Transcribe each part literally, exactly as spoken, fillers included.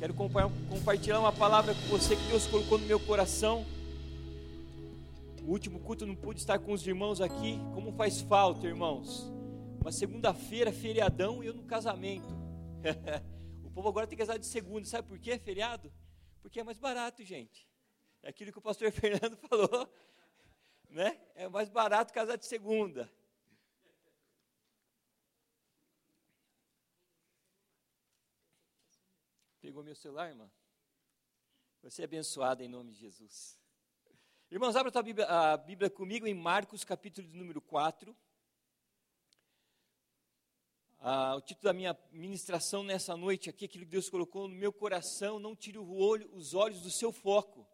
Quero compartilhar uma palavra com você que Deus colocou no meu coração. O último culto eu não pude estar com os irmãos aqui. Como faz falta, irmãos? Uma segunda-feira, feriadão e eu no casamento. O povo agora tem que casar de segunda. Sabe por quê? Feriado? Porque é mais barato, gente. É aquilo que o pastor Fernando falou, né? É mais barato casar de segunda. Pegou meu celular, irmã? Você é abençoada em nome de Jesus. Irmãos, abra a Bíblia, a Bíblia comigo em Marcos, capítulo de número quatro. Ah, o título da minha ministração nessa noite aqui, aquilo que Deus colocou no meu coração, não tire o olho, os olhos do seu foco.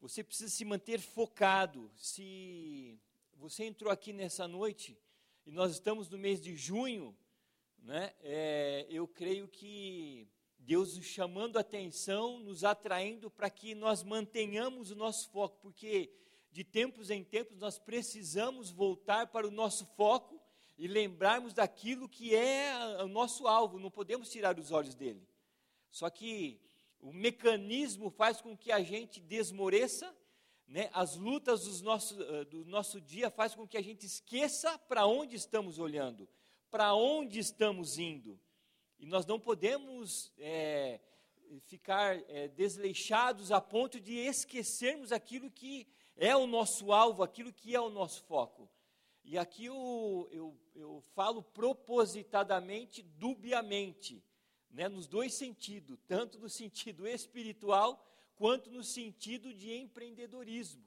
Você precisa se manter focado. Se você entrou aqui nessa noite, e nós estamos no mês de junho, né, é, eu creio que Deus nos chamando a atenção, nos atraindo para que nós mantenhamos o nosso foco, porque de tempos em tempos nós precisamos voltar para o nosso foco e lembrarmos daquilo que é o nosso alvo, não podemos tirar os olhos dele. Só que o mecanismo faz com que a gente desmoreça, né? As lutas dos nosso, do nosso dia faz com que a gente esqueça para onde estamos olhando, para onde estamos indo. E nós não podemos é, ficar é, desleixados a ponto de esquecermos aquilo que é o nosso alvo, aquilo que é o nosso foco. E aqui eu, eu, eu falo propositadamente, dubiamente, né, nos dois sentidos, tanto no sentido espiritual, quanto no sentido de empreendedorismo,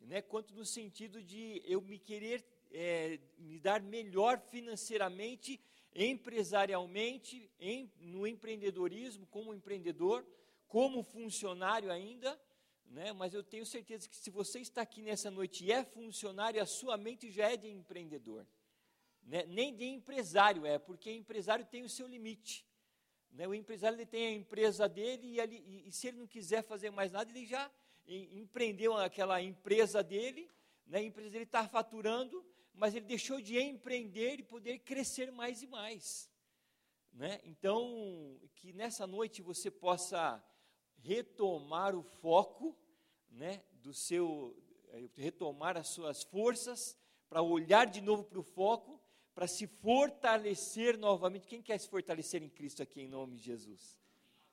né, quanto no sentido de eu me querer, é, me dar melhor financeiramente, empresarialmente, em, no empreendedorismo, como empreendedor, como funcionário ainda, né? Mas eu tenho certeza que se você está aqui nessa noite e é funcionário, a sua mente já é de empreendedor, né? Nem de empresário é, porque empresário tem o seu limite, né? O empresário ele tem a empresa dele e, ele, e, e se ele não quiser fazer mais nada, ele já empreendeu aquela empresa dele, né? A empresa dele está faturando, mas ele deixou de empreender e poder crescer mais e mais, né? Então, que nessa noite você possa retomar o foco, né, do seu, retomar as suas forças, para olhar de novo para o foco, para se fortalecer novamente. Quem quer se fortalecer em Cristo aqui, em nome de Jesus?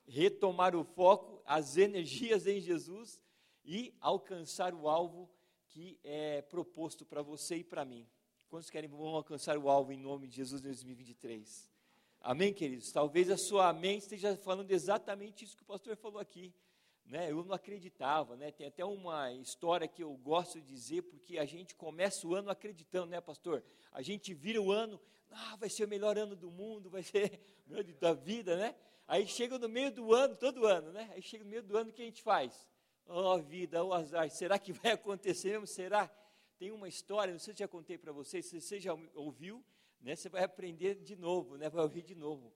Retomar o foco, as energias em Jesus e alcançar o alvo que é proposto para você e para mim. Quantos querem vão alcançar o alvo em nome de Jesus em dois mil e vinte e três? Amém, queridos? Talvez a sua mente esteja falando exatamente isso que o pastor falou aqui, né? Eu não acreditava, né? Tem até uma história que eu gosto de dizer, porque a gente começa o ano acreditando, né, pastor? A gente vira o ano, ah, vai ser o melhor ano do mundo, vai ser o melhor da vida, né? Aí chega no meio do ano, todo ano, né? Aí chega no meio do ano, o que a gente faz? Oh, vida, oh, azar, será que vai acontecer mesmo? Será? Tem uma história, não sei se já contei para vocês, se você já ouviu, né, você vai aprender de novo, né, vai ouvir de novo.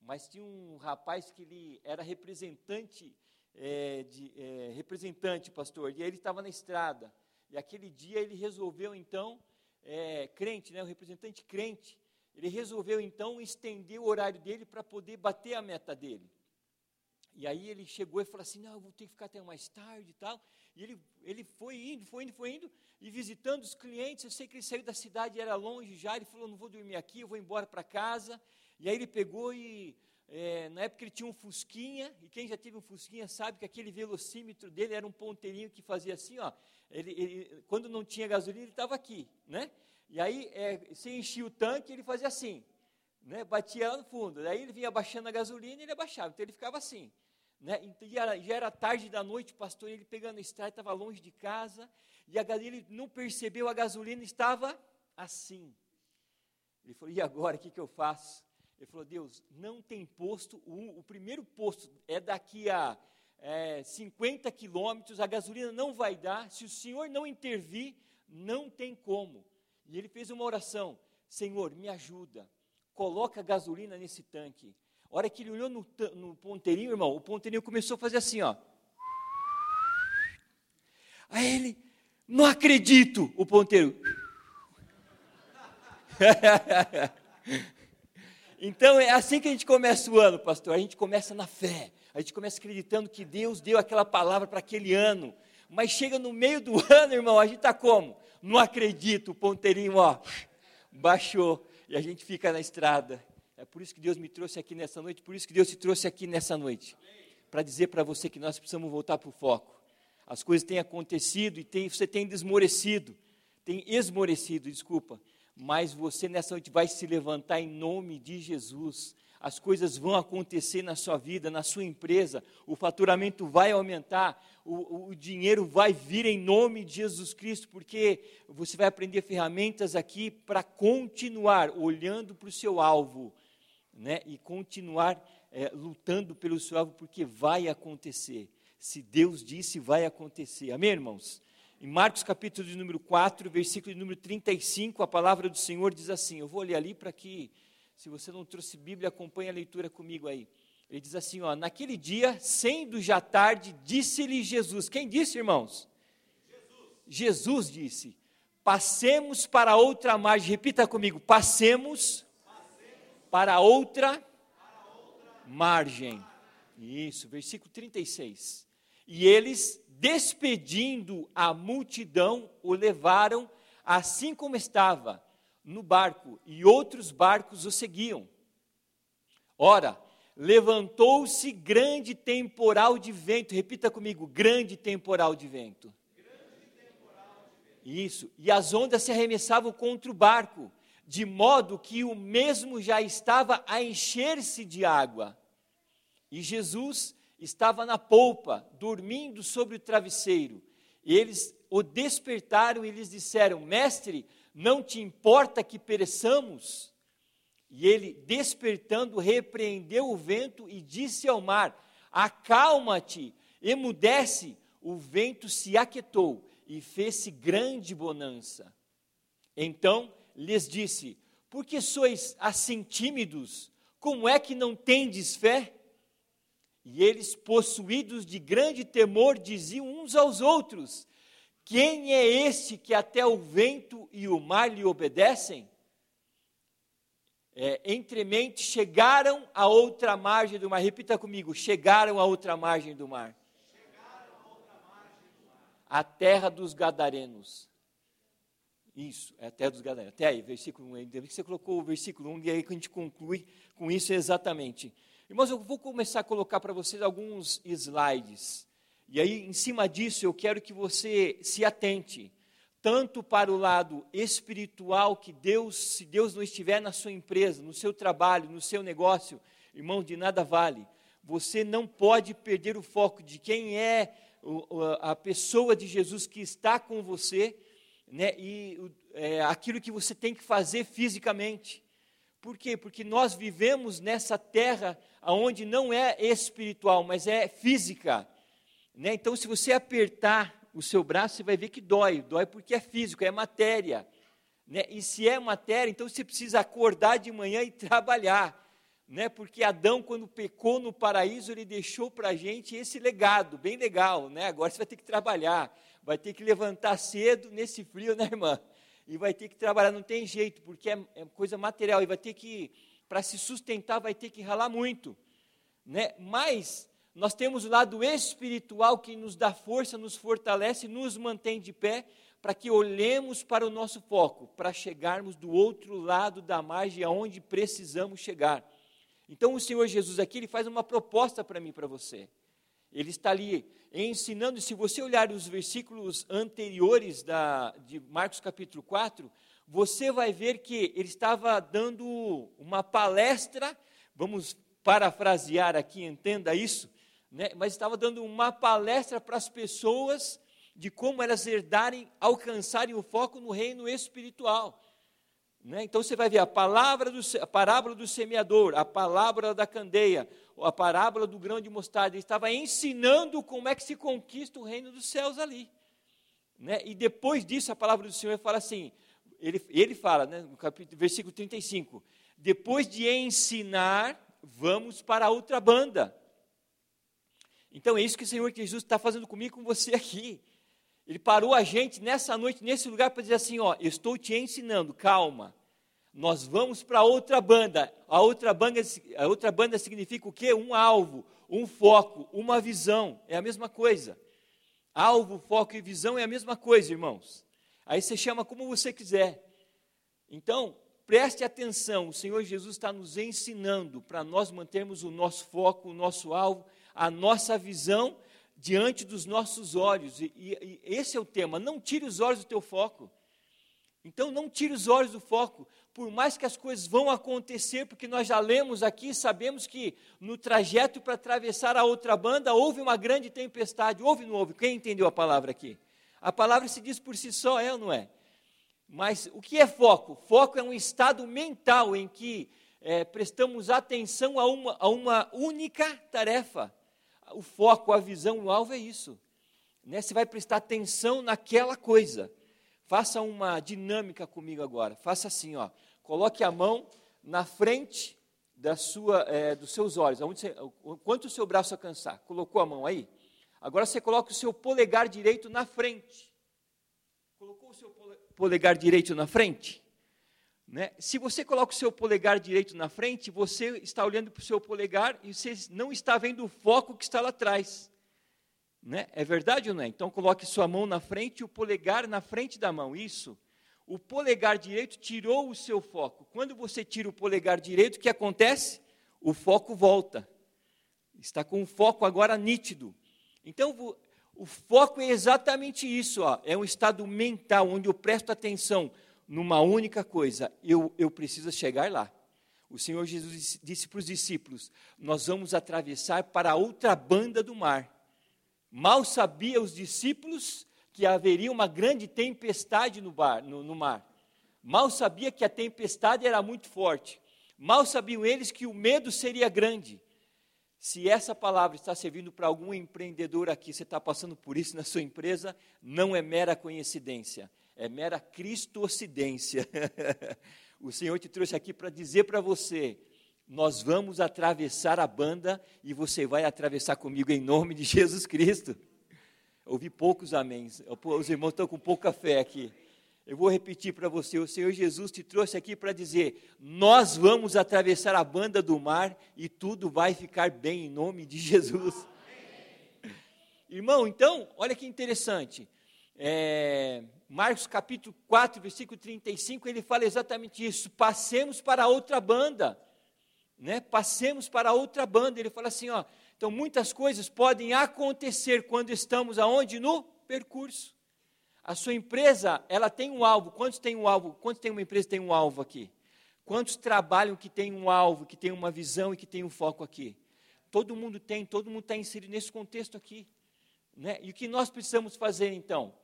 Mas tinha um rapaz que ele era representante, é, de, é, representante, pastor, e aí ele estava na estrada. E aquele dia ele resolveu, então, é, crente, né, o representante crente, ele resolveu, então, estender o horário dele para poder bater a meta dele. E aí ele chegou e falou assim, não, eu vou ter que ficar até mais tarde e tal. E ele, ele foi indo, foi indo, foi indo, e visitando os clientes. Eu sei que ele saiu da cidade, era longe já, ele falou, não vou dormir aqui, eu vou embora para casa. E aí ele pegou e, é, na época ele tinha um fusquinha, e quem já teve um fusquinha sabe que aquele velocímetro dele era um ponteirinho que fazia assim, ó. Ele, ele, quando não tinha gasolina, ele estava aqui, né? E aí é, você enchia o tanque, ele fazia assim, né? Batia lá no fundo. Daí ele vinha abaixando a gasolina e ele abaixava, então ele ficava assim. Né? Então, já, era, já era tarde da noite, pastor, ele pegando a estrada, estava longe de casa, e a, ele não percebeu, a gasolina estava assim. Ele falou, e agora, o que, que eu faço? Ele falou, Deus, não tem posto, o, o primeiro posto é daqui a é, cinquenta quilômetros, a gasolina não vai dar, se o Senhor não intervir, não tem como. E ele fez uma oração, Senhor, me ajuda, coloca a gasolina nesse tanque. A hora que ele olhou no, no ponteirinho, irmão, o ponteirinho começou a fazer assim, ó. Aí ele, não acredito, o ponteiro. Então é assim que a gente começa o ano, pastor, a gente começa na fé, a gente começa acreditando que Deus deu aquela palavra para aquele ano, mas chega no meio do ano, irmão, a gente está como? Não acredito, o ponteirinho, ó, baixou, e a gente fica na estrada. É por isso que Deus me trouxe aqui nessa noite, por isso que Deus te trouxe aqui nessa noite, para dizer para você que nós precisamos voltar para o foco. As coisas têm acontecido e tem, você tem desmorecido, tem esmorecido, desculpa, mas você nessa noite vai se levantar em nome de Jesus. As coisas vão acontecer na sua vida, na sua empresa, o faturamento vai aumentar, o, o dinheiro vai vir em nome de Jesus Cristo, porque você vai aprender ferramentas aqui para continuar olhando para o seu alvo, né? E continuar é, lutando pelo seu alvo, porque vai acontecer. Se Deus disse, vai acontecer. Amém, irmãos? Em Marcos capítulo de número quatro, versículo de número trinta e cinco, a palavra do Senhor diz assim, eu vou ler ali para que, se você não trouxe Bíblia, acompanhe a leitura comigo aí. Ele diz assim, ó, naquele dia, sendo já tarde, disse-lhe Jesus. Quem disse, irmãos? Jesus. Jesus disse, passemos para outra margem. Repita comigo, passemos, passemos. Para, outra para outra margem. Isso, versículo trinta e seis. E eles, despedindo a multidão, o levaram assim como estava, no barco, e outros barcos o seguiam. Ora, levantou-se grande temporal de vento, repita comigo, grande temporal de vento. Grande temporal de vento. Isso, e as ondas se arremessavam contra o barco, de modo que o mesmo já estava a encher-se de água. E Jesus estava na polpa, dormindo sobre o travesseiro. Eles o despertaram e lhes disseram, mestre, não te importa que pereçamos? E ele, despertando, repreendeu o vento e disse ao mar, acalma-te, emudece. O vento se aquietou e fez-se grande bonança. Então lhes disse, por que sois assim tímidos? Como é que não tendes fé? E eles, possuídos de grande temor, diziam uns aos outros, quem é este que até o vento e o mar lhe obedecem? É, entremente, chegaram à outra margem do mar. Repita comigo, chegaram à outra margem do mar. Chegaram à outra margem do mar. A terra dos gadarenos. Isso, é a terra dos gadarenos. Até aí, versículo um. Ainda bem que você colocou o versículo um, e aí que a gente conclui com isso exatamente. Irmãos, eu vou começar a colocar para vocês alguns slides, e aí em cima disso eu quero que você se atente, tanto para o lado espiritual, que Deus, se Deus não estiver na sua empresa, no seu trabalho, no seu negócio, irmão, de nada vale. Você não pode perder o foco de quem é a pessoa de Jesus que está com você, né, e é, aquilo que você tem que fazer fisicamente. Por quê? Porque nós vivemos nessa terra onde não é espiritual, mas é física, né? Então, se você apertar o seu braço, você vai ver que dói. Dói porque é físico, é matéria, né? E se é matéria, então você precisa acordar de manhã e trabalhar, né? Porque Adão, quando pecou no paraíso, ele deixou para a gente esse legado, bem legal, né? Agora você vai ter que trabalhar, vai ter que levantar cedo nesse frio, né, irmã? E vai ter que trabalhar, não tem jeito, porque é, é coisa material, e vai ter que, para se sustentar, vai ter que ralar muito, né? Mas nós temos o lado espiritual que nos dá força, nos fortalece, nos mantém de pé, para que olhemos para o nosso foco, para chegarmos do outro lado da margem, aonde precisamos chegar. Então o Senhor Jesus aqui, ele faz uma proposta para mim e para você. Ele está ali ensinando, se você olhar os versículos anteriores da, de Marcos capítulo quatro, você vai ver que ele estava dando uma palestra, vamos parafrasear aqui, entenda isso, né? Mas estava dando uma palestra para as pessoas de como elas herdarem, alcançarem o foco no reino espiritual, né? Então você vai ver a, palavra do, a parábola do semeador, a parábola da candeia, a parábola do grão de mostarda. Ele estava ensinando como é que se conquista o reino dos céus ali, né? E depois disso a palavra do Senhor fala assim, ele, ele fala, né, no capítulo, versículo trinta e cinco, depois de ensinar, vamos para outra banda. Então é isso que o Senhor Jesus está fazendo comigo, com você aqui. Ele parou a gente nessa noite, nesse lugar, para dizer assim, ó, eu estou te ensinando, calma. Nós vamos para outra banda. A outra banda, a outra banda significa o quê? Um alvo, um foco, uma visão. É a mesma coisa. Alvo, foco e visão é a mesma coisa, irmãos. Aí você chama como você quiser. Então, preste atenção. O Senhor Jesus está nos ensinando para nós mantermos o nosso foco, o nosso alvo, a nossa visão diante dos nossos olhos. E, e, e esse é o tema. Não tire os olhos do teu foco. Então, não tire os olhos do foco, por mais que as coisas vão acontecer, porque nós já lemos aqui e sabemos que no trajeto para atravessar a outra banda, houve uma grande tempestade, houve ou não houve? Quem entendeu a palavra aqui? A palavra se diz por si só, é ou não é? Mas o que é foco? Foco é um estado mental em que é, prestamos atenção a uma, a uma única tarefa. O foco, a visão, o alvo é isso. Né? Você vai prestar atenção naquela coisa. Faça uma dinâmica comigo agora. Faça assim, ó. Coloque a mão na frente da sua, é, dos seus olhos, aonde você, quanto o seu braço alcançar. Colocou a mão aí? Agora você coloca o seu polegar direito na frente. Colocou o seu polegar direito na frente? Né? Se você coloca o seu polegar direito na frente, você está olhando para o seu polegar e você não está vendo o foco que está lá atrás. Né? É verdade ou não é? Então, coloque sua mão na frente e o polegar na frente da mão. Isso. O polegar direito tirou o seu foco. Quando você tira o polegar direito, o que acontece? O foco volta. Está com o foco agora nítido. Então, o foco é exatamente isso. Ó. É um estado mental, onde eu presto atenção numa única coisa. Eu, eu preciso chegar lá. O Senhor Jesus disse para os discípulos, nós vamos atravessar para a outra banda do mar. Mal sabia os discípulos que haveria uma grande tempestade no, bar, no, no mar. Mal sabia que a tempestade era muito forte. Mal sabiam eles que o medo seria grande. Se essa palavra está servindo para algum empreendedor aqui, você está passando por isso na sua empresa, não é mera coincidência, é mera cristocidência. O Senhor te trouxe aqui para dizer para você, nós vamos atravessar a banda e você vai atravessar comigo em nome de Jesus Cristo. Ouvi poucos améns. Os irmãos estão com pouca fé aqui. Eu vou repetir para você, o Senhor Jesus te trouxe aqui para dizer, nós vamos atravessar a banda do mar e tudo vai ficar bem em nome de Jesus. Amém. Irmão, então, olha que interessante. É, Marcos capítulo quatro, versículo trinta e cinco, ele fala exatamente isso. Passemos para outra banda. Né? Passemos para outra banda, ele fala assim, ó, então muitas coisas podem acontecer quando estamos aonde? No percurso. A sua empresa, ela tem um alvo, quantos tem um alvo, quantos tem uma empresa que tem um alvo aqui? Quantos trabalham que tem um alvo, que tem uma visão e que tem um foco aqui? Todo mundo tem, todo mundo está inserido nesse contexto aqui, né? E o que nós precisamos fazer então?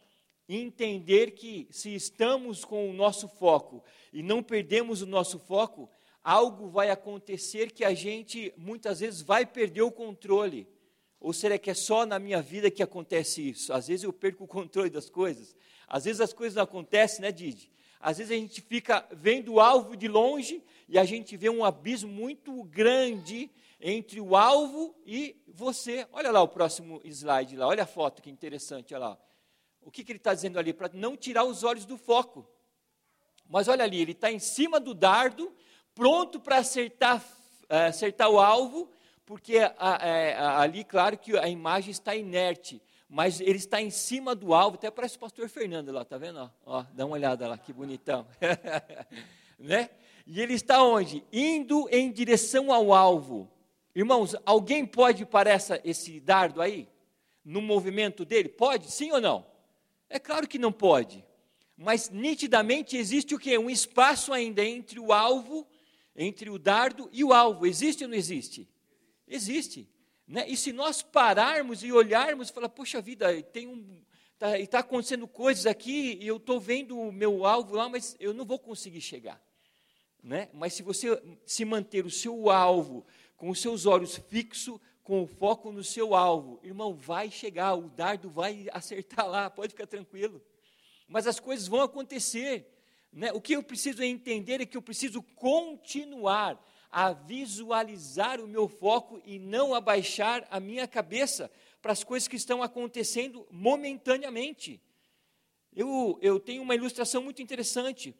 Entender que se estamos com o nosso foco e não perdemos o nosso foco, algo vai acontecer que a gente, muitas vezes, vai perder o controle. Ou será que é só na minha vida que acontece isso? Às vezes eu perco o controle das coisas. Às vezes as coisas não acontecem, né, Didi? Às vezes a gente fica vendo o alvo de longe e a gente vê um abismo muito grande entre o alvo e você. Olha lá o próximo slide, lá. Olha a foto, que interessante. Olha lá. O que, que ele está dizendo ali? Para não tirar os olhos do foco. Mas olha ali, ele está em cima do dardo, pronto para acertar, acertar o alvo, porque a, a, a, ali, claro, que a imagem está inerte, mas ele está em cima do alvo, até parece o pastor Fernando lá, está vendo? Ó, ó, dá uma olhada lá, que bonitão. Né? E ele está onde? Indo em direção ao alvo. Irmãos, alguém pode parar essa, esse dardo aí? No movimento dele? Pode? Sim ou não? É claro que não pode. Mas nitidamente existe o quê? Um espaço ainda entre o alvo, entre o dardo e o alvo. Existe ou não existe? Existe. Né? E se nós pararmos e olharmos e falar, poxa vida, tem um, tá, tá acontecendo coisas aqui e eu estou vendo o meu alvo lá, mas eu não vou conseguir chegar. Né? Mas se você se manter o seu alvo, com os seus olhos fixos, com o foco no seu alvo, irmão, vai chegar, o dardo vai acertar lá, pode ficar tranquilo. Mas as coisas vão acontecer. Né? O que eu preciso entender é que eu preciso continuar a visualizar o meu foco e não abaixar a minha cabeça para as coisas que estão acontecendo momentaneamente. Eu, eu tenho uma ilustração muito interessante.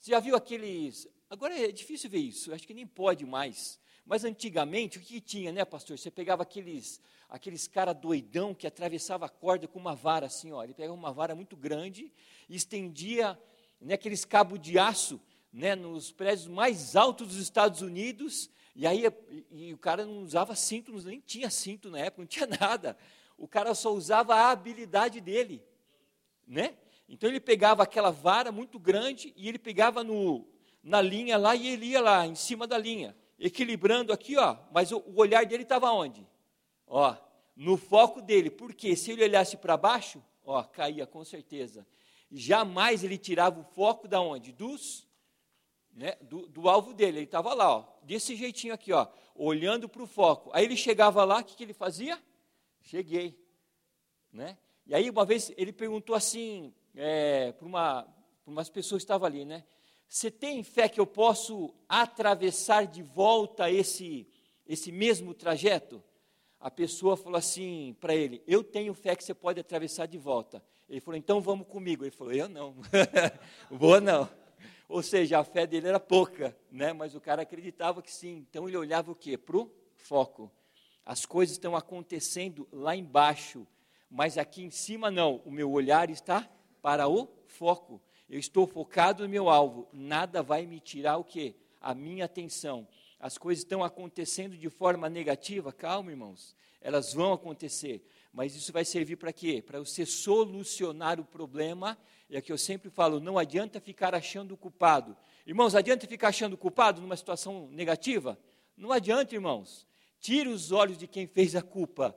Você já viu aqueles... Agora é difícil ver isso, acho que nem pode mais. Mas antigamente, o que tinha, né, pastor? Você pegava aqueles, aqueles cara doidão que atravessava a corda com uma vara assim, ó. Ele pegava uma vara muito grande e estendia, né, aqueles cabos de aço, né, nos prédios mais altos dos Estados Unidos, e aí e, e o cara não usava cinto, nem tinha cinto na época, não tinha nada. O cara só usava a habilidade dele, né? Então ele pegava aquela vara muito grande e ele pegava no, na linha lá e ele ia lá, em cima da linha, equilibrando aqui, ó, mas o, o olhar dele estava onde? Ó, no foco dele, porque se ele olhasse para baixo, ó, caía com certeza. Jamais ele tirava o foco da onde? Dos... Né, do, do alvo dele, ele estava lá, ó, desse jeitinho aqui, ó, olhando para o foco. Aí ele chegava lá, o que, que ele fazia? Cheguei. Né? E aí uma vez ele perguntou assim, é, para uma, para umas pessoas que estavam ali, né? Você tem fé que eu posso atravessar de volta esse, esse mesmo trajeto? A pessoa falou assim para ele, eu tenho fé que você pode atravessar de volta. Ele falou, então vamos comigo. Ele falou, eu não, vou não. Ou seja, a fé dele era pouca, né? Mas o cara acreditava que sim. Então, ele olhava o quê? Para o foco. As coisas estão acontecendo lá embaixo, mas aqui em cima não. O meu olhar está para o foco. Eu estou focado no meu alvo. Nada vai me tirar o quê? A minha atenção. As coisas estão acontecendo de forma negativa? Calma, irmãos. Elas vão acontecer. Mas isso vai servir para quê? Para você solucionar o problema. É que eu sempre falo, não adianta ficar achando o culpado. Irmãos, adianta ficar achando o culpado numa situação negativa? Não adianta, irmãos. Tira os olhos de quem fez a culpa,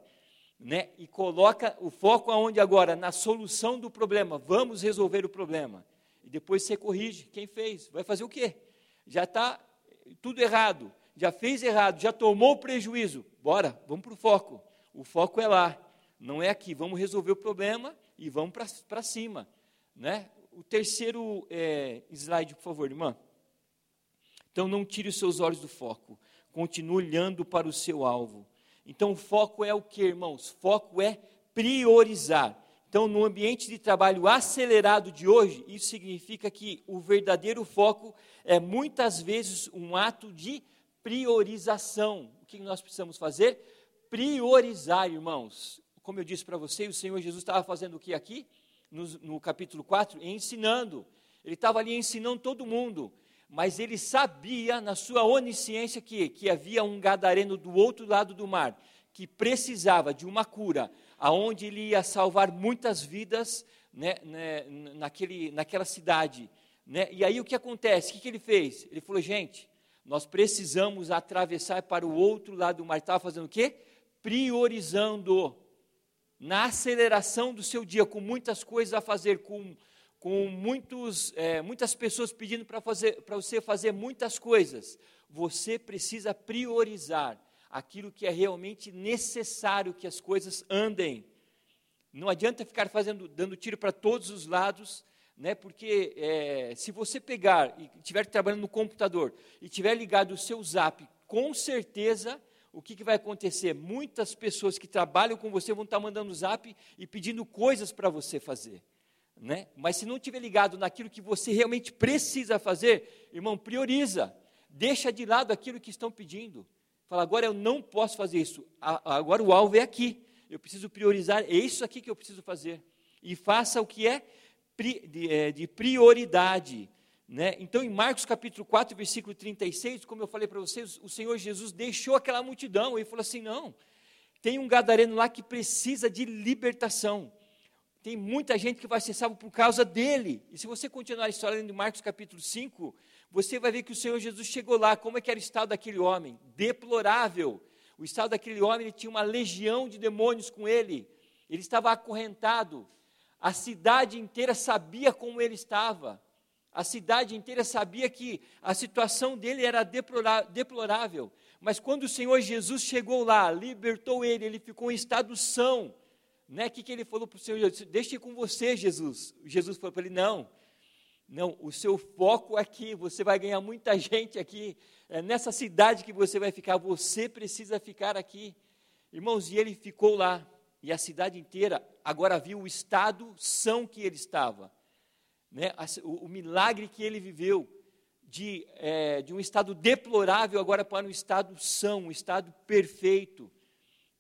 né? E coloca o foco aonde agora? Na solução do problema. Vamos resolver o problema. E depois você corrige quem fez. Vai fazer o quê? Já está tudo errado. Já fez errado. Já tomou o prejuízo. Bora, vamos para o foco. O foco é lá. Não é aqui. Vamos resolver o problema e vamos para cima. Né? O terceiro é, slide, por favor, irmã. Então, não tire os seus olhos do foco. Continue olhando para o seu alvo. Então, foco é o que, irmãos? Foco é priorizar. Então, no ambiente de trabalho acelerado de hoje, isso significa que o verdadeiro foco é, muitas vezes, um ato de priorização. O que nós precisamos fazer? Priorizar, irmãos. Como eu disse para vocês, o Senhor Jesus estava fazendo o que aqui? No, no capítulo quatro, ensinando. Ele estava ali ensinando todo mundo, mas ele sabia, na sua onisciência, que, que havia um gadareno do outro lado do mar, que precisava de uma cura, aonde ele ia salvar muitas vidas, né, né, naquele, naquela cidade. Né? E aí o que acontece? O que, que ele fez? Ele falou, gente, nós precisamos atravessar para o outro lado do mar. Ele estava fazendo o quê? Priorizando. Na aceleração do seu dia, com muitas coisas a fazer, com, com muitos, é, muitas pessoas pedindo para fazer, para você fazer muitas coisas, você precisa priorizar aquilo que é realmente necessário que as coisas andem. Não adianta ficar fazendo, dando tiro para todos os lados, né, porque é, se você pegar e estiver trabalhando no computador e tiver ligado o seu zap, com certeza... O que, que vai acontecer? Muitas pessoas que trabalham com você vão estar mandando zap e pedindo coisas para você fazer. Né? Mas se não estiver ligado naquilo que você realmente precisa fazer, irmão, prioriza. Deixa de lado aquilo que estão pedindo. Fala, agora eu não posso fazer isso. A, agora o alvo é aqui. Eu preciso priorizar, é isso aqui que eu preciso fazer. E faça o que é pri, de, é, de prioridade. Né? Então, em Marcos capítulo quatro, versículo trinta e seis, como eu falei para vocês, o Senhor Jesus deixou aquela multidão e falou assim, não, tem um gadareno lá que precisa de libertação, tem muita gente que vai ser salvo por causa dele, e se você continuar a história de Marcos capítulo cinco, você vai ver que o Senhor Jesus chegou lá, como é que era o estado daquele homem? Deplorável, o estado daquele homem, ele tinha uma legião de demônios com ele, ele estava acorrentado, a cidade inteira sabia como ele estava, a cidade inteira sabia que a situação dele era deplorável, mas quando o Senhor Jesus chegou lá, libertou ele, ele ficou em estado são, né? Que que ele falou para o Senhor Jesus? Deixe com você, Jesus. Jesus falou para ele, não, não, o seu foco aqui, você vai ganhar muita gente aqui, é nessa cidade que você vai ficar, você precisa ficar aqui. Irmãos, e ele ficou lá, e a cidade inteira agora viu o estado são que ele estava. né, o, o milagre que ele viveu de, é, de um estado deplorável agora para um estado são, um estado perfeito,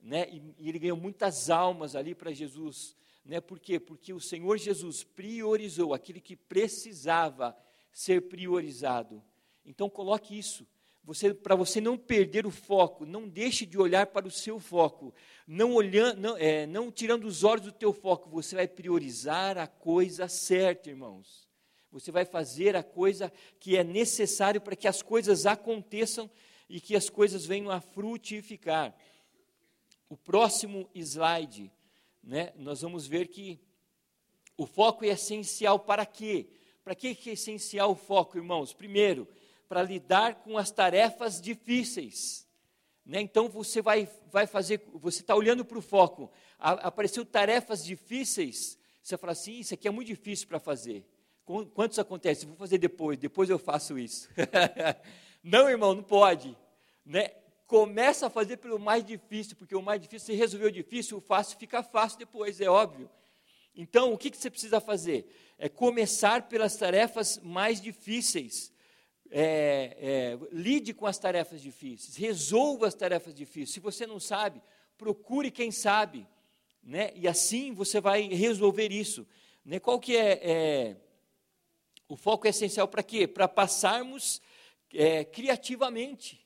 né, e, e ele ganhou muitas almas ali para Jesus, né, por quê? Porque o Senhor Jesus priorizou aquilo que precisava ser priorizado. Então coloque isso, você, para você não perder o foco, não deixe de olhar para o seu foco, não, olhando, não, é, não tirando os olhos do teu foco, você vai priorizar a coisa certa, irmãos. Você vai fazer a coisa que é necessário para que as coisas aconteçam e que as coisas venham a frutificar. O próximo slide, né, nós vamos ver que o foco é essencial para quê? Para que é essencial o foco, irmãos? Primeiro, para lidar com as tarefas difíceis, né? Então você vai, vai fazer, você está olhando para o foco, a, apareceu tarefas difíceis, você fala assim, isso aqui é muito difícil para fazer, quantos acontece? Vou fazer depois, depois eu faço isso. Não, irmão, não pode, né? Começa a fazer pelo mais difícil, porque o mais difícil, você resolveu o difícil, o fácil fica fácil depois, é óbvio. Então, o que, que você precisa fazer? É começar pelas tarefas mais difíceis. É, é, lide com as tarefas difíceis, resolva as tarefas difíceis. Se você não sabe, procure quem sabe, né? E assim você vai resolver isso, né? Qual que é, é o foco é essencial para quê? Para passarmos é, criativamente,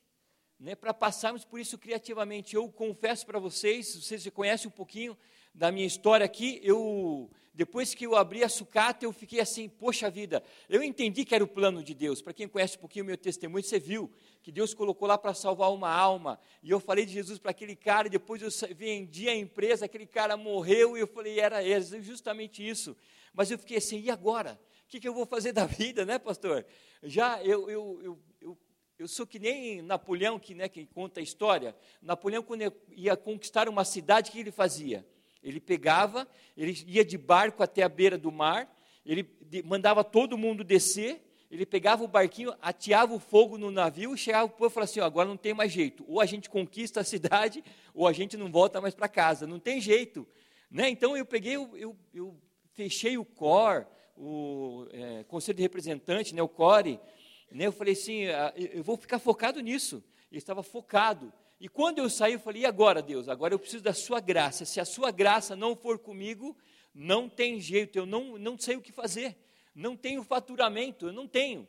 né? Para passarmos por isso criativamente. Eu confesso para vocês, vocês já conhecem um pouquinho da minha história aqui. Eu Depois que eu abri a sucata, eu fiquei assim, poxa vida, eu entendi que era o plano de Deus. Para quem conhece um pouquinho o meu testemunho, você viu que Deus colocou lá para salvar uma alma, e eu falei de Jesus para aquele cara, e depois eu vendi a empresa, aquele cara morreu, e eu falei, era ele, justamente isso. Mas eu fiquei assim, e agora? O que, que eu vou fazer da vida, né, pastor? Já eu, eu, eu, eu, eu sou que nem Napoleão, que, né, que conta a história. Napoleão, quando ia conquistar uma cidade, o que ele fazia? Ele pegava, ele ia de barco até a beira do mar, ele mandava todo mundo descer, ele pegava o barquinho, ateava o fogo no navio, e chegava o povo e falava assim, ó, agora não tem mais jeito, ou a gente conquista a cidade, ou a gente não volta mais para casa, não tem jeito, né? Então eu peguei, eu, eu, eu fechei o CORE, o é, Conselho de Representantes, né, o CORE, né, eu falei assim, eu vou ficar focado nisso, ele estava focado. E quando eu saí, eu falei, e agora, Deus? Agora eu preciso da sua graça. Se a sua graça não for comigo, não tem jeito, eu não, não sei o que fazer. Não tenho faturamento, eu não tenho.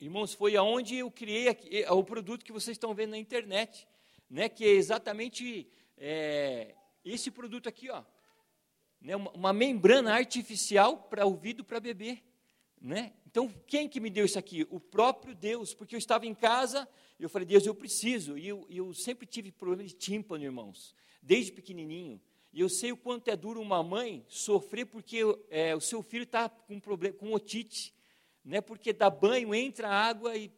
Irmãos, foi aonde eu criei aqui, o produto que vocês estão vendo na internet, né, que é exatamente é, esse produto aqui, ó, né, uma, uma membrana artificial para ouvido para bebê. Né? Então, quem que me deu isso aqui? O próprio Deus, porque eu estava em casa, eu falei, Deus, eu preciso, e eu, eu sempre tive problema de tímpano, irmãos, desde pequenininho, e eu sei o quanto é duro uma mãe sofrer porque é, o seu filho está com problema, com otite, né? Porque dá banho, entra água, e,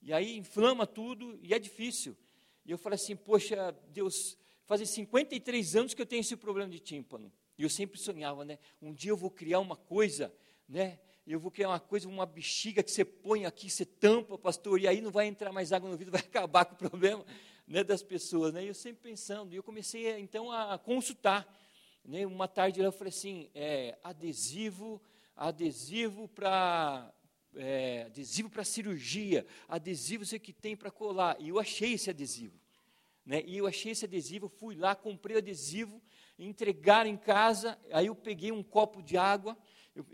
e aí inflama tudo, e é difícil, e eu falei assim, poxa, Deus, fazem cinquenta e três anos que eu tenho esse problema de tímpano, e eu sempre sonhava, né? Um dia eu vou criar uma coisa, né? Eu vou criar uma coisa, uma bexiga que você põe aqui, você tampa, pastor, e aí não vai entrar mais água no vidro, vai acabar com o problema, né, das pessoas. Né? E eu sempre pensando, e eu comecei, então, a consultar. Né? Uma tarde eu falei assim, é, adesivo, adesivo para é, adesivo para cirurgia, adesivo você que tem para colar. E eu achei esse adesivo. Né? E eu achei esse adesivo, fui lá, comprei o adesivo, entregaram em casa, aí eu peguei um copo de água,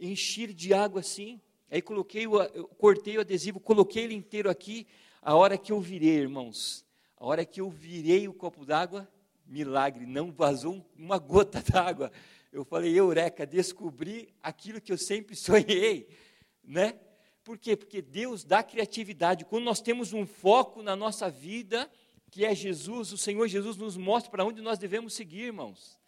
eu enchi de água assim, aí coloquei o, eu cortei o adesivo, coloquei ele inteiro aqui, a hora que eu virei, irmãos, a hora que eu virei o copo d'água, milagre, não vazou uma gota d'água, eu falei, eureka, descobri aquilo que eu sempre sonhei, né? Por quê? Porque Deus dá criatividade, quando nós temos um foco na nossa vida, que é Jesus, o Senhor Jesus nos mostra para onde nós devemos seguir, irmãos,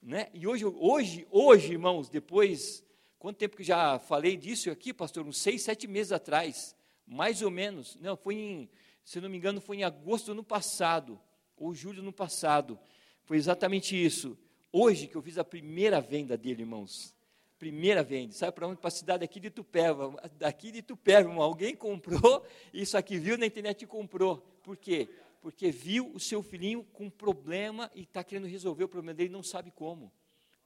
né? E hoje, hoje, hoje, irmãos, depois... Quanto tempo que eu já falei disso aqui, pastor? Uns seis, sete meses atrás, mais ou menos. Não, foi em, se não me engano, foi em agosto do ano passado, ou julho do ano passado. Foi exatamente isso. Hoje que eu fiz a primeira venda dele, irmãos. Primeira venda. Sabe para onde? Para a cidade aqui de Itupeva. Daqui de Itupeva, irmão. Alguém comprou isso aqui, viu na internet e comprou. Por quê? Porque viu o seu filhinho com problema e está querendo resolver o problema dele e não sabe como.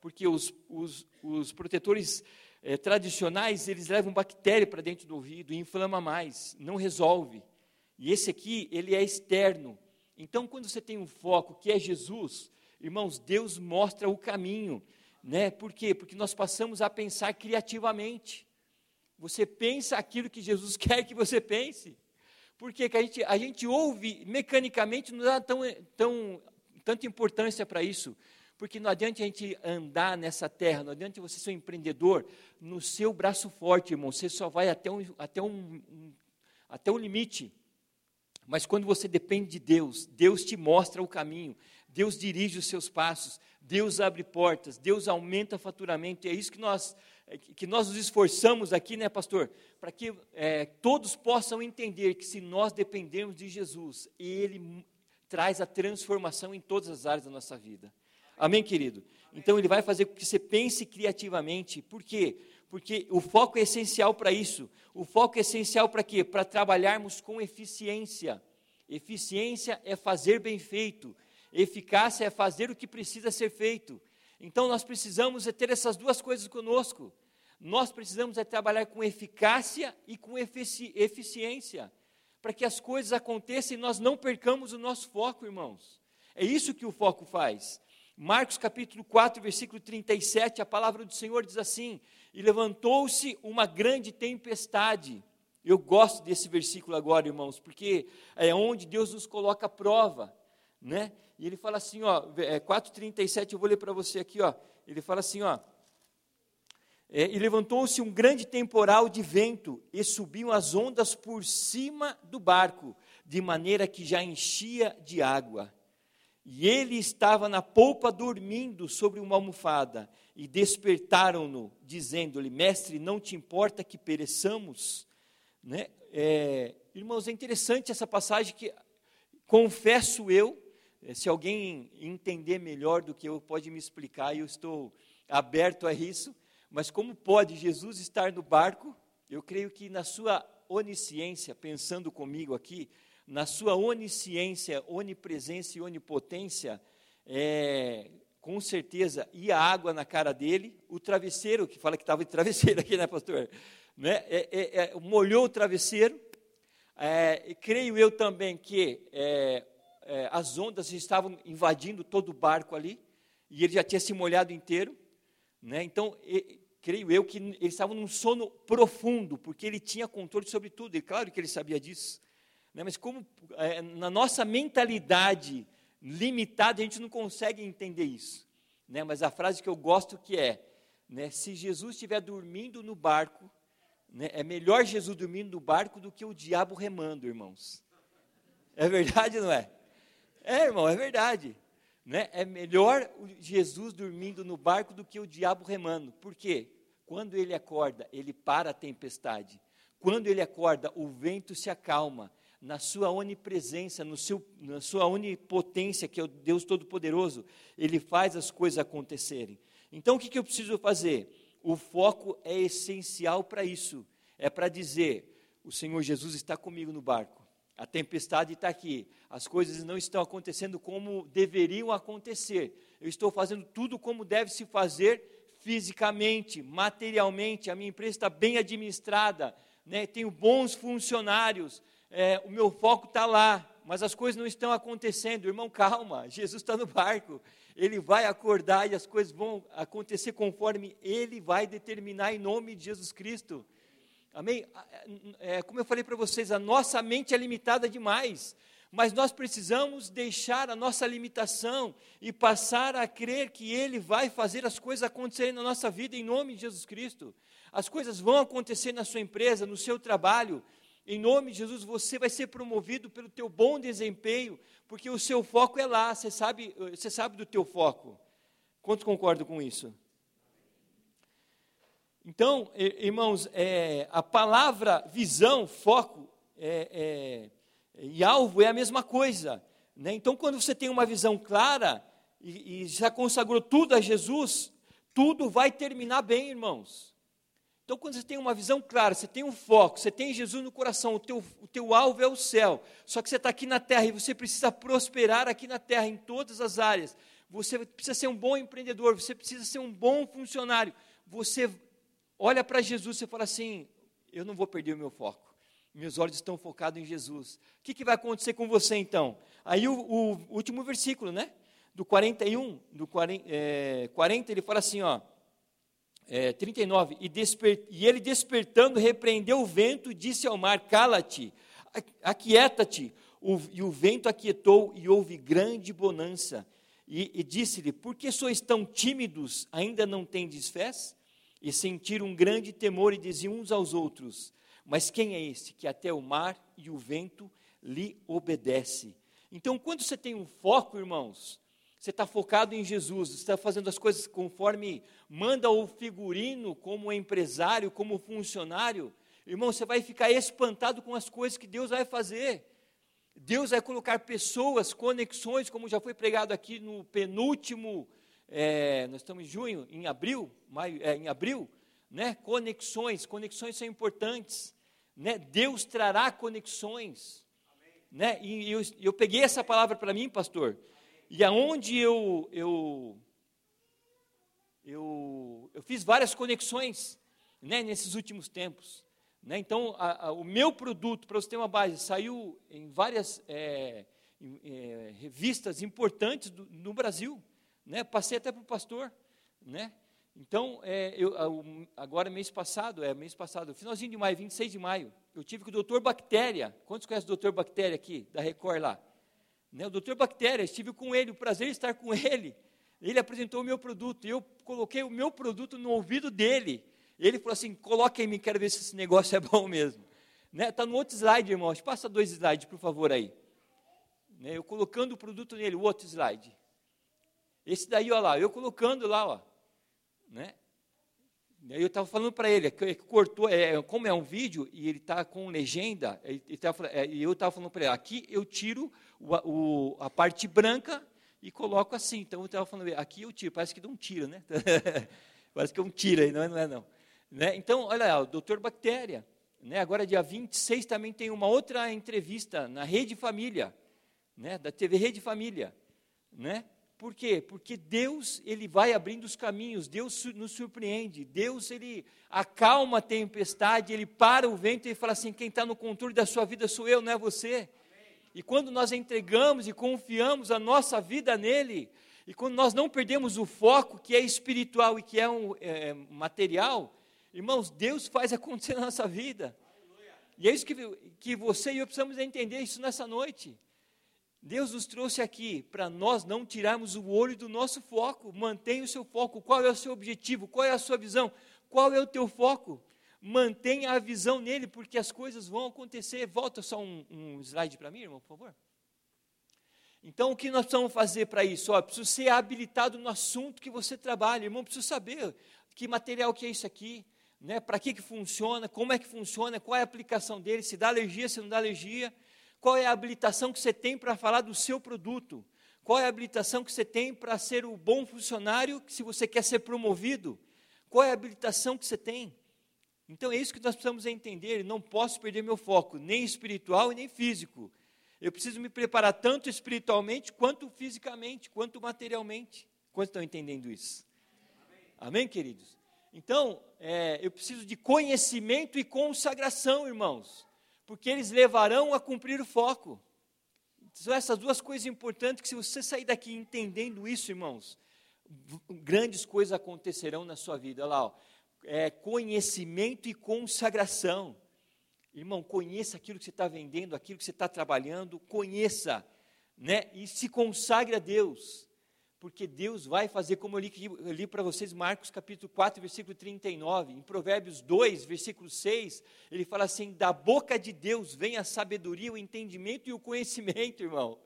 Porque os, os, os protetores é, tradicionais, eles levam bactéria para dentro do ouvido e inflama mais, não resolve. E esse aqui, ele é externo. Então, quando você tem um foco que é Jesus, irmãos, Deus mostra o caminho, né? Por quê? Porque nós passamos a pensar criativamente. Você pensa aquilo que Jesus quer que você pense. Por quê? Porque a gente, a gente ouve mecanicamente, não dá tão, tão, tanta importância para isso. Porque não adianta a gente andar nessa terra, não adianta você ser um empreendedor no seu braço forte, irmão. Você só vai até um, até um, um, até um limite. Mas quando você depende de Deus, Deus te mostra o caminho, Deus dirige os seus passos, Deus abre portas, Deus aumenta faturamento, e é isso que nós, que nós nos esforçamos aqui, né, pastor? Para que é, todos possam entender que se nós dependermos de Jesus, Ele traz a transformação em todas as áreas da nossa vida. Amém, querido? Então, Ele vai fazer com que você pense criativamente. Por quê? Porque o foco é essencial para isso. O foco é essencial para quê? Para trabalharmos com eficiência. Eficiência é fazer bem feito. Eficácia é fazer o que precisa ser feito. Então, nós precisamos ter essas duas coisas conosco. Nós precisamos é trabalhar com eficácia e com efici- eficiência, para que as coisas aconteçam e nós não percamos o nosso foco, irmãos. É isso que o foco faz. Marcos capítulo quatro, versículo trinta e sete, a palavra do Senhor diz assim: e levantou-se uma grande tempestade. Eu gosto desse versículo agora, irmãos, porque é onde Deus nos coloca a prova, né? E ele fala assim, ó, quatro, trinta e sete, eu vou ler para você aqui, ó. Ele fala assim, ó, e levantou-se um grande temporal de vento, e subiam as ondas por cima do barco, de maneira que já enchia de água. E ele estava na polpa dormindo sobre uma almofada, e despertaram-no, dizendo-lhe: mestre, não te importa que pereçamos? Né? É, irmãos, é interessante essa passagem que, confesso eu, se alguém entender melhor do que eu, pode me explicar, e eu estou aberto a isso, mas como pode Jesus estar no barco? Eu creio que na sua onisciência, pensando comigo aqui, na sua onisciência, onipresença e onipotência, é, com certeza ia água na cara dele, o travesseiro, que fala que estava de travesseiro aqui, né, pastor? Né? É, é, é, molhou o travesseiro, é, e creio eu também que é, é, as ondas estavam invadindo todo o barco ali, e ele já tinha se molhado inteiro, né? Então, e, creio eu que ele estava num sono profundo, porque ele tinha controle sobre tudo, e claro que ele sabia disso. Mas como é, na nossa mentalidade limitada, a gente não consegue entender isso, né? Mas a frase que eu gosto que é, né, se Jesus estiver dormindo no barco, né, é melhor Jesus dormindo no barco do que o diabo remando, irmãos. É verdade, não é? É, irmão, é verdade, né? É melhor Jesus dormindo no barco do que o diabo remando. Por quê? Quando ele acorda, ele para a tempestade. Quando ele acorda, o vento se acalma. Na sua onipresença, no seu, na sua onipotência, que é o Deus Todo-Poderoso, Ele faz as coisas acontecerem. Então, o que, que eu preciso fazer? O foco é essencial para isso. É para dizer: o Senhor Jesus está comigo no barco. A tempestade está aqui. As coisas não estão acontecendo como deveriam acontecer. Eu estou fazendo tudo como deve se fazer fisicamente, materialmente. A minha empresa está bem administrada, né? Tenho bons funcionários. É, o meu foco está lá, mas as coisas não estão acontecendo. Irmão, calma, Jesus está no barco, Ele vai acordar e as coisas vão acontecer conforme Ele vai determinar em nome de Jesus Cristo. Amém? É, como eu falei para vocês, a nossa mente é limitada demais, mas nós precisamos deixar a nossa limitação e passar a crer que Ele vai fazer as coisas acontecerem na nossa vida em nome de Jesus Cristo. As coisas vão acontecer na sua empresa, no seu trabalho. Em nome de Jesus, você vai ser promovido pelo teu bom desempenho, porque o seu foco é lá, você sabe, você sabe do teu foco. Quantos concordam com isso? Então, irmãos, é, a palavra visão, foco é, é, e alvo é a mesma coisa, né? Então, quando você tem uma visão clara e, e já consagrou tudo a Jesus, tudo vai terminar bem, irmãos. Então, quando você tem uma visão clara, você tem um foco, você tem Jesus no coração, o teu, o teu alvo é o céu, só que você está aqui na terra e você precisa prosperar aqui na terra em todas as áreas, você precisa ser um bom empreendedor, você precisa ser um bom funcionário, você olha para Jesus e fala assim, eu não vou perder o meu foco, meus olhos estão focados em Jesus. O que, que vai acontecer com você então? Aí o, o último versículo, né? Do quarenta e um, do quarenta, é, quarenta ele fala assim, ó, é, trinta e nove, e, desper, e ele despertando repreendeu o vento e disse ao mar, cala-te, aquieta-te, o, e o vento aquietou e houve grande bonança, e, e disse-lhe, por que sois tão tímidos, ainda não tendes fé? E sentiram um grande temor e diziam uns aos outros, mas quem é esse que até o mar e o vento lhe obedece? Então, quando você tem um foco, irmãos, você está focado em Jesus, você está fazendo as coisas conforme manda o figurino, como empresário, como funcionário, irmão, você vai ficar espantado com as coisas que Deus vai fazer. Deus vai colocar pessoas, conexões, como já foi pregado aqui no penúltimo, é, nós estamos em junho, em abril, maio, é, em abril, né? Conexões, conexões são importantes, né? Deus trará conexões, né? E eu, eu peguei essa palavra para mim, pastor. E aonde eu, eu, eu, eu fiz várias conexões, né, nesses últimos tempos. Né? Então, a, a, o meu produto, para você ter uma base, saiu em várias é, em, é, revistas importantes do, no Brasil. Né? Passei até para o pastor. Né? Então, é, eu, agora mês passado, é mês passado, finalzinho de maio, vinte e seis de maio, eu tive com o doutor Bactéria. Quantos conhecem o doutor Bactéria aqui, da Record lá? O doutor Bactéria, estive com ele, o prazer de estar com ele, ele apresentou o meu produto, eu coloquei o meu produto no ouvido dele, ele falou assim, coloca em mim, quero ver se esse negócio é bom mesmo, né? Está no outro slide, irmãos, passa dois slides, por favor, aí, né? Eu colocando o produto nele, o outro slide, esse daí, olha lá, eu colocando lá, ó, né? Eu estava falando para ele, que cortou, é, como é um vídeo e ele está com legenda, ele, ele tava, é, eu estava falando para ele, aqui eu tiro o, o, a parte branca e coloco assim. Então eu estava falando, aqui eu tiro, parece que dá um tiro, né? Parece que é um tiro aí, não é não. É, não. Né? Então, olha lá, o doutor Bactéria, né? Agora dia vinte e seis também tem uma outra entrevista na Rede Família, né? Da T V Rede Família, né? Por quê? Porque Deus, ele vai abrindo os caminhos, Deus nos surpreende, Deus, ele acalma a tempestade, ele para o vento e fala assim, quem está no controle da sua vida sou eu, não é você. Amém. E quando nós entregamos e confiamos a nossa vida nele, e quando nós não perdemos o foco, que é espiritual e que é, um, é material, irmãos, Deus faz acontecer na nossa vida. Aleluia. E é isso que, que você e eu precisamos entender isso nessa noite. Deus nos trouxe aqui para nós não tirarmos o olho do nosso foco. Mantenha o seu foco. Qual é o seu objetivo? Qual é a sua visão? Qual é o teu foco? Mantenha a visão nele, porque as coisas vão acontecer. Volta só um, um slide para mim, irmão, por favor. Então, o que nós precisamos fazer para isso? Ó, preciso ser habilitado no assunto que você trabalha. Irmão, preciso saber que material que é isso aqui, né? Para que, que funciona, como é que funciona, qual é a aplicação dele, se dá alergia, se não dá alergia. Qual é a habilitação que você tem para falar do seu produto? Qual é a habilitação que você tem para ser o bom funcionário, se você quer ser promovido? Qual é a habilitação que você tem? Então, é isso que nós precisamos entender. Não posso perder meu foco, nem espiritual e nem físico. Eu preciso me preparar tanto espiritualmente, quanto fisicamente, quanto materialmente. Quantos estão entendendo isso? Amém, Amém queridos? Então, é, eu preciso de conhecimento e consagração, irmãos. Porque eles levarão a cumprir o foco. São essas duas coisas importantes que, se você sair daqui entendendo isso, irmãos, grandes coisas acontecerão na sua vida. Olha lá, ó. É, conhecimento e consagração. Irmão, conheça aquilo que você está vendendo, aquilo que você está trabalhando, conheça, né? E se consagre a Deus, porque Deus vai fazer, como eu li, eu li para vocês, Marcos capítulo quatro, versículo trinta e nove, em Provérbios dois, versículo seis, ele fala assim, da boca de Deus vem a sabedoria, o entendimento e o conhecimento, irmão.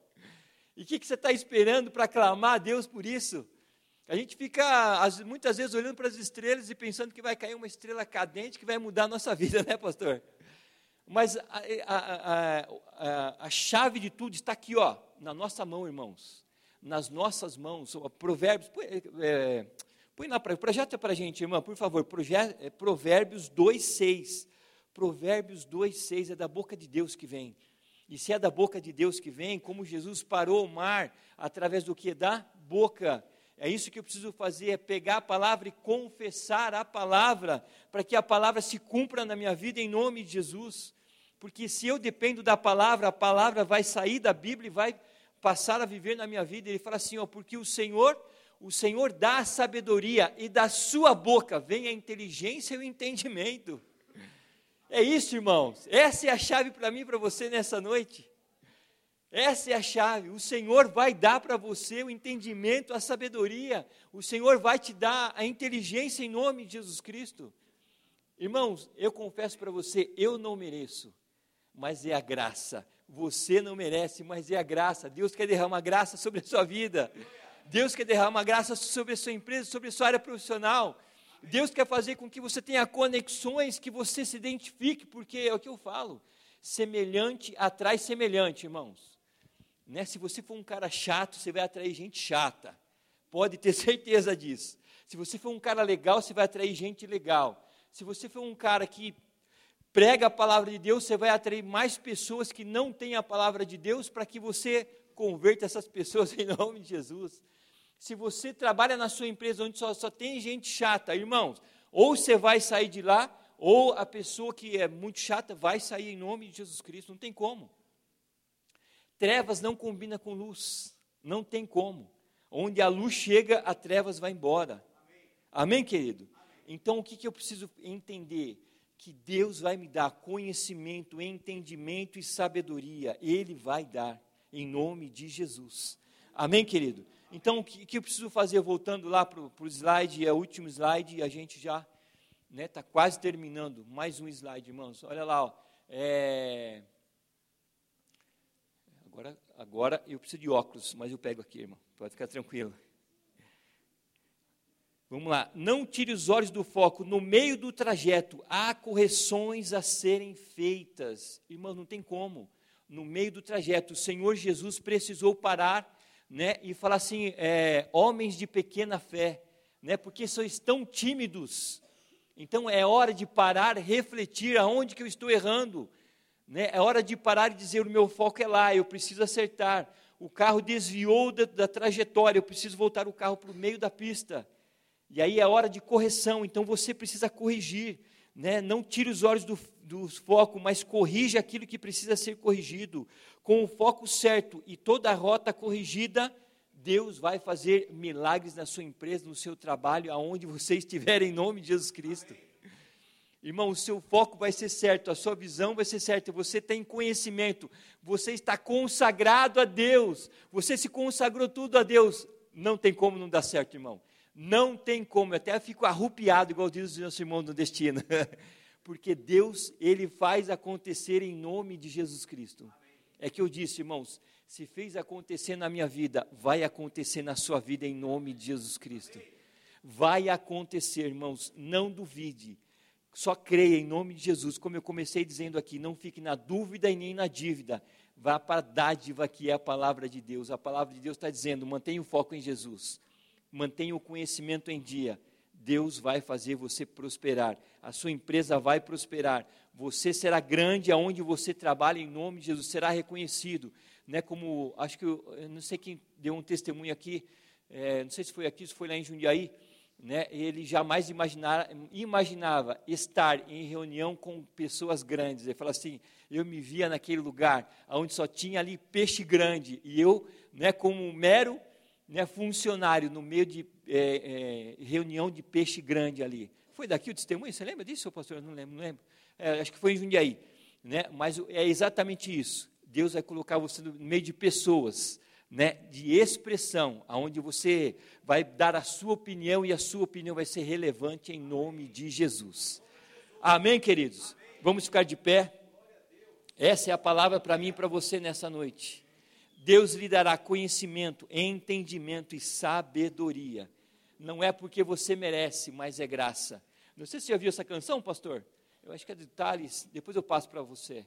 E o que, que você está esperando para clamar a Deus por isso? A gente fica, as, muitas vezes, olhando para as estrelas e pensando que vai cair uma estrela cadente que vai mudar a nossa vida, né, pastor? Mas a, a, a, a, a chave de tudo está aqui, ó, na nossa mão, irmãos. Nas nossas mãos, Provérbios, é, põe lá, projeta para a gente, irmã, por favor, proje, é, Provérbios dois, seis, Provérbios dois, seis, é da boca de Deus que vem, e se é da boca de Deus que vem, como Jesus parou o mar, através do que? Da boca, É isso que eu preciso fazer, é pegar a palavra e confessar a palavra, para que a palavra se cumpra na minha vida em nome de Jesus. Porque se eu dependo da palavra, a palavra vai sair da Bíblia e vai passar a viver na minha vida. Ele fala assim, ó, porque o Senhor, o Senhor dá a sabedoria e da sua boca vem a inteligência e o entendimento. É isso, irmãos, essa é a chave para mim e para você nessa noite. Essa é a chave, o Senhor vai dar para você o entendimento, a sabedoria, o Senhor vai te dar a inteligência em nome de Jesus Cristo. Irmãos, eu confesso para você, eu não mereço, mas é a graça, você não merece, mas é a graça, Deus quer derramar graça sobre a sua vida, Deus quer derramar graça sobre a sua empresa, sobre a sua área profissional, Deus quer fazer com que você tenha conexões, que você se identifique, porque é o que eu falo, semelhante atrai semelhante, irmãos. Né? Se você for um cara chato, você vai atrair gente chata, pode ter certeza disso. Se você for um cara legal, você vai atrair gente legal. Se você for um cara que prega a palavra de Deus, você vai atrair mais pessoas que não têm a palavra de Deus, para que você converta essas pessoas em nome de Jesus. Se você trabalha na sua empresa onde só, só tem gente chata, irmãos, ou você vai sair de lá, ou a pessoa que é muito chata vai sair em nome de Jesus Cristo, não tem como. Trevas não combina com luz, não tem como. Onde a luz chega, a trevas vai embora. Amém, Amém querido? Amém. Então, o que, que eu preciso entender? Que Deus vai me dar conhecimento, entendimento e sabedoria. Ele vai dar, em nome de Jesus. Amém, querido? Então, o que, que eu preciso fazer? Voltando lá para o slide, é o último slide, e a gente já está, né, quase terminando. Mais um slide, irmãos. Olha lá, ó. É... Agora, agora eu preciso de óculos, mas eu pego aqui, irmão. Pode ficar tranquilo. Vamos lá. Não tire os olhos do foco. No meio do trajeto, há correções a serem feitas. Irmão, não tem como. No meio do trajeto, o Senhor Jesus precisou parar, né, e falar assim, é, homens de pequena fé, né, porque sois tão tímidos. Então, é hora de parar, refletir aonde que eu estou errando. É hora de parar e dizer, o meu foco é lá, eu preciso acertar. O carro desviou da, da trajetória, eu preciso voltar o carro para o meio da pista. E aí é hora de correção, então você precisa corrigir. Né? Não tire os olhos do, do foco, mas corrija aquilo que precisa ser corrigido. Com o foco certo e toda a rota corrigida, Deus vai fazer milagres na sua empresa, no seu trabalho, aonde você estiver, em nome de Jesus Cristo. Amém. Irmão, o seu foco vai ser certo, a sua visão vai ser certa, você tem conhecimento, você está consagrado a Deus, você se consagrou tudo a Deus, não tem como não dar certo, irmão, não tem como, eu até fico arrupiado, igual diz o nosso irmão do destino, porque Deus, Ele faz acontecer em nome de Jesus Cristo. Amém. É que eu disse, irmãos, se fez acontecer na minha vida, vai acontecer na sua vida em nome de Jesus Cristo. Amém. Vai acontecer, irmãos, não duvide. Só creia em nome de Jesus, como eu comecei dizendo aqui, não fique na dúvida e nem na dívida, vá para a dádiva que é a palavra de Deus. A palavra de Deus está dizendo, mantenha o foco em Jesus, mantenha o conhecimento em dia, Deus vai fazer você prosperar, a sua empresa vai prosperar, você será grande aonde você trabalha em nome de Jesus, será reconhecido, né, como, acho que, eu, eu não sei quem deu um testemunho aqui, é, não sei se foi aqui, se foi lá em Jundiaí, né, ele jamais imaginar, imaginava estar em reunião com pessoas grandes. Ele fala assim, eu me via naquele lugar onde só tinha ali peixe grande, e eu, né, como um mero, né, funcionário no meio de é, é, reunião de peixe grande ali. Foi daqui o testemunho? Você lembra disso, pastor? Eu não lembro, não lembro. É, acho que foi em Jundiaí. Né, mas é exatamente isso. Deus vai colocar você no meio de pessoas, né, de expressão, aonde você vai dar a sua opinião e a sua opinião vai ser relevante em nome de Jesus. Amém, queridos? Amém. Vamos ficar de pé? Essa é a palavra para mim e para você nessa noite. Deus lhe dará conhecimento, entendimento e sabedoria. Não é porque você merece, mas é graça. Não sei se você já viu essa canção, pastor. Eu acho que é de Thales. Depois eu passo para você.